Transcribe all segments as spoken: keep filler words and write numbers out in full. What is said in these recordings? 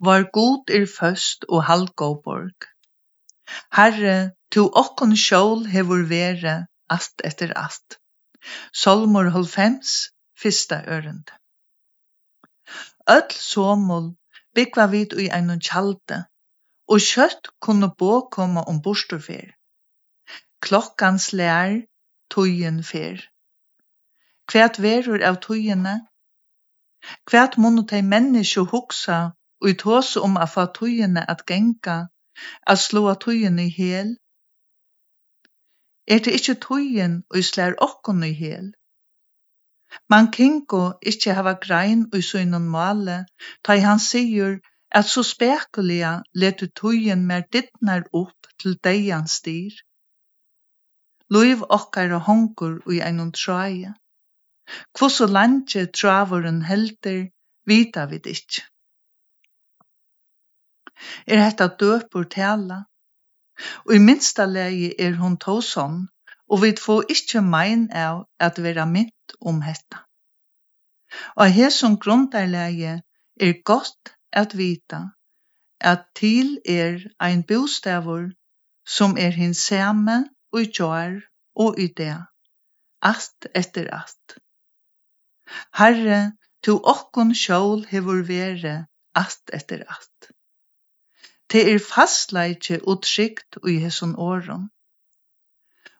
var god er først og halvgåborg. Herre, to okkon sjål hevur vere ast etter ast. Salmor halvfems, fyrsta ørende. Öll somol byggva vid ui einun tjalde, og kjøtt kunne bo koma om bosturfer. Klokkans lær, tøyen fer. Kvært verur av tøyene? Kvært munnu tei menneske hugsa og i tåse om a fa tøyene at genga, at slå tøyene i hel? Er det ikkje tøyen og slær okkon i hel? Man kinko ikkje hava grein og søgnon male, ta i han sigur at så spekulia letu tøyen mer dittnar opp til deian styr. Løyv okkar og hongur og i einon træje. Kvossu langi travoren helder, vita vid ikkje. Er hetta døpur tala? Og i minsta legi er hon tåson, og vi få ikkje mein av at vera mynt om hetta. Og her som grundarlegi er godt at vita, at til er ein bostavur som er hin same og i tjør og i det, ast etter ast. Herre, to okkon sjål hevur vere ast etter ast. Te er fastleitje og trygt og i hesson åren.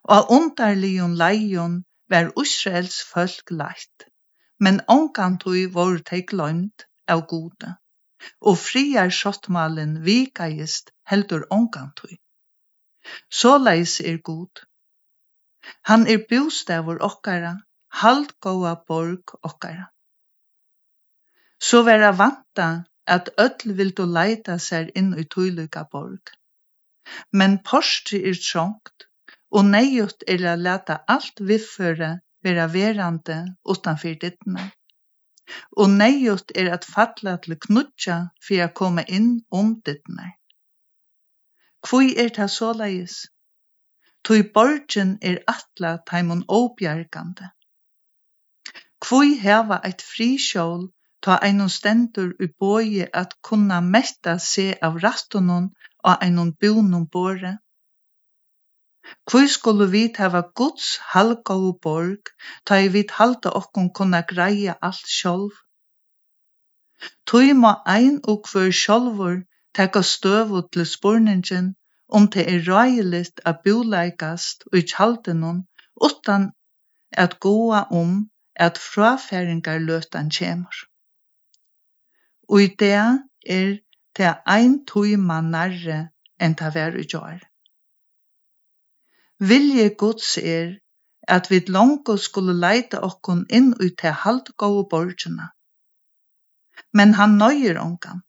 Og av underlion leion var Israels folk leit, men ångantøy var te glømt av gode, og friar sjottmalen vikajist heldur ångantøy. Så leis er god. Han er bostavur okkara, halvgåa borg okkara. Så vera vanta at öll vildu leita sær inn i tøyluga borg. Men porstri er trångt, og neiut er a leta alt vifføre vera verande utanfyr dittna. Og neiut er at falla til knutja fyrir a koma inn om dittna. Kvoi er ta såleis? Tøy borgen er atla taimon åbjergande. Kvoi heva eit frisjål ta einon stendur i boje at kunna metta seg av rastonon og einon bonon bore? Kvoi skulle vit heva Guds halvgåu borg ta i vit halda okkon kunna greia alt sjolv? Tøy må ein og kvör sjolvor teka støvu til spurningen om det er røyelist a boleikast og i tjaldenon utan at gåa om at frafæringar løtan kjemur. Og i det er det ein tøyma narre enn ta vær i gjør. Vilje Guds er at vi langt skulle leita okkon inn i te halvgåu borgina. Men han nøyer ongan.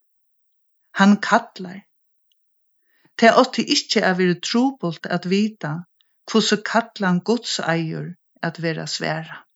Han kallar. Det åtti ikkje er veri trobult at vita hvordan kallan Guds eier at vera sværa.